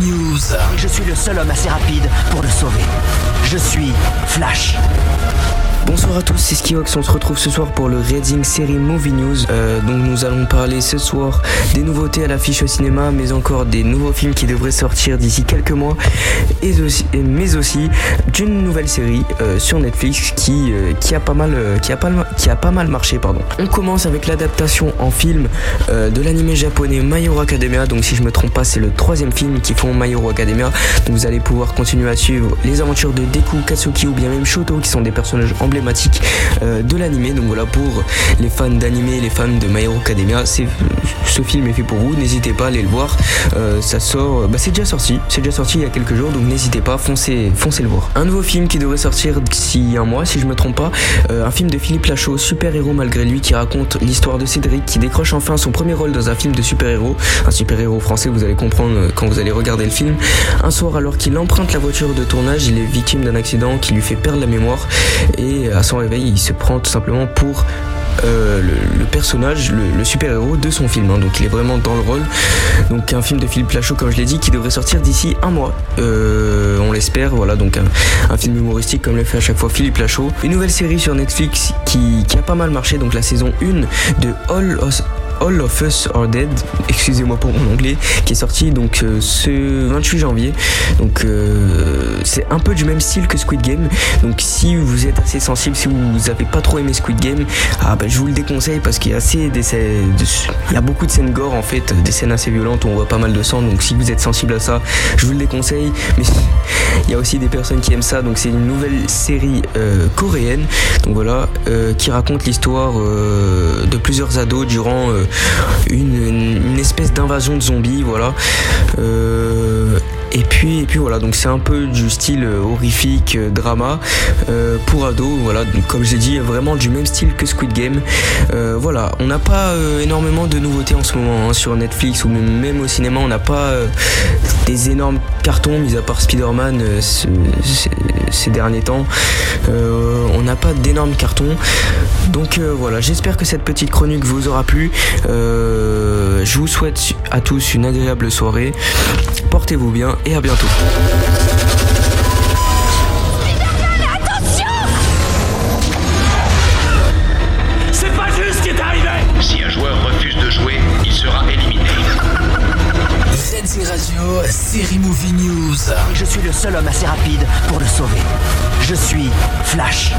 News. Je suis le seul homme assez rapide pour le sauver. Je suis Flash. Bonsoir à tous, c'est Skivox, on se retrouve ce soir pour le Redzing série Movie News. Donc nous allons parler ce soir des nouveautés à l'affiche au cinéma, mais encore des nouveaux films qui devraient sortir d'ici quelques mois, mais aussi d'une nouvelle série sur Netflix qui a pas mal marché. On commence avec l'adaptation en film de l'anime japonais My Hero Academia. Donc si je me trompe pas, c'est le 3e film qu'ils font, My Hero Academia. Donc vous allez pouvoir continuer à suivre les aventures de Deku, Katsuki ou bien même Shoto, qui sont des personnages emblématiques de l'animé. Donc voilà, pour les fans d'animé, les fans de My Hero Academia, ce film est fait pour vous. N'hésitez pas à aller le voir. Ça sort, c'est déjà sorti il y a quelques jours, donc n'hésitez pas, foncez le voir. Un nouveau film qui devrait sortir d'ici un mois, si je me trompe pas, un film de Philippe Lachaud, Super héros malgré lui, qui raconte l'histoire de Cédric, qui décroche enfin son premier rôle dans un film de super-héros, un super-héros français, vous allez comprendre quand vous allez regarder le film. Un soir, alors qu'il emprunte la voiture de tournage, il est victime d'un accident qui lui fait perdre la mémoire, et à son réveil, il se prend tout simplement pour le personnage, le super-héros de son film, hein. Donc il est vraiment dans le rôle. Donc un film de Philippe Lachaud, comme je l'ai dit, qui devrait sortir d'ici un mois, on l'espère. Voilà, donc un film humoristique comme le fait à chaque fois Philippe Lachaud. Une nouvelle série sur Netflix qui a pas mal marché, donc la saison 1 de All of Us Are Dead, excusez-moi pour mon anglais, qui est sorti donc ce 28 janvier. Donc c'est un peu du même style que Squid Game. Donc si vous êtes assez sensible, si vous avez pas trop aimé Squid Game, je vous le déconseille, parce qu'il y a beaucoup de scènes gore en fait, des scènes assez violentes où on voit pas mal de sang. Donc si vous êtes sensible à ça, je vous le déconseille. Mais il y a aussi des personnes qui aiment ça. Donc c'est une nouvelle série coréenne. Donc voilà, qui raconte l'histoire de plusieurs ados durant une espèce d'invasion de zombies, voilà. Et puis voilà, donc c'est un peu du style horrifique, drama pour ados, voilà. Donc, comme j'ai dit, vraiment du même style que Squid Game. Voilà, on n'a pas énormément de nouveautés en ce moment, hein, sur Netflix ou même au cinéma. On n'a pas des énormes cartons, mis à part Spider-Man ces derniers temps. On n'a pas d'énormes cartons. Donc voilà, j'espère que cette petite chronique vous aura plu. Je vous souhaite à tous une agréable soirée. Portez-vous bien et à bientôt. Série Movie News. Je suis le seul homme assez rapide pour le sauver. Je suis Flash.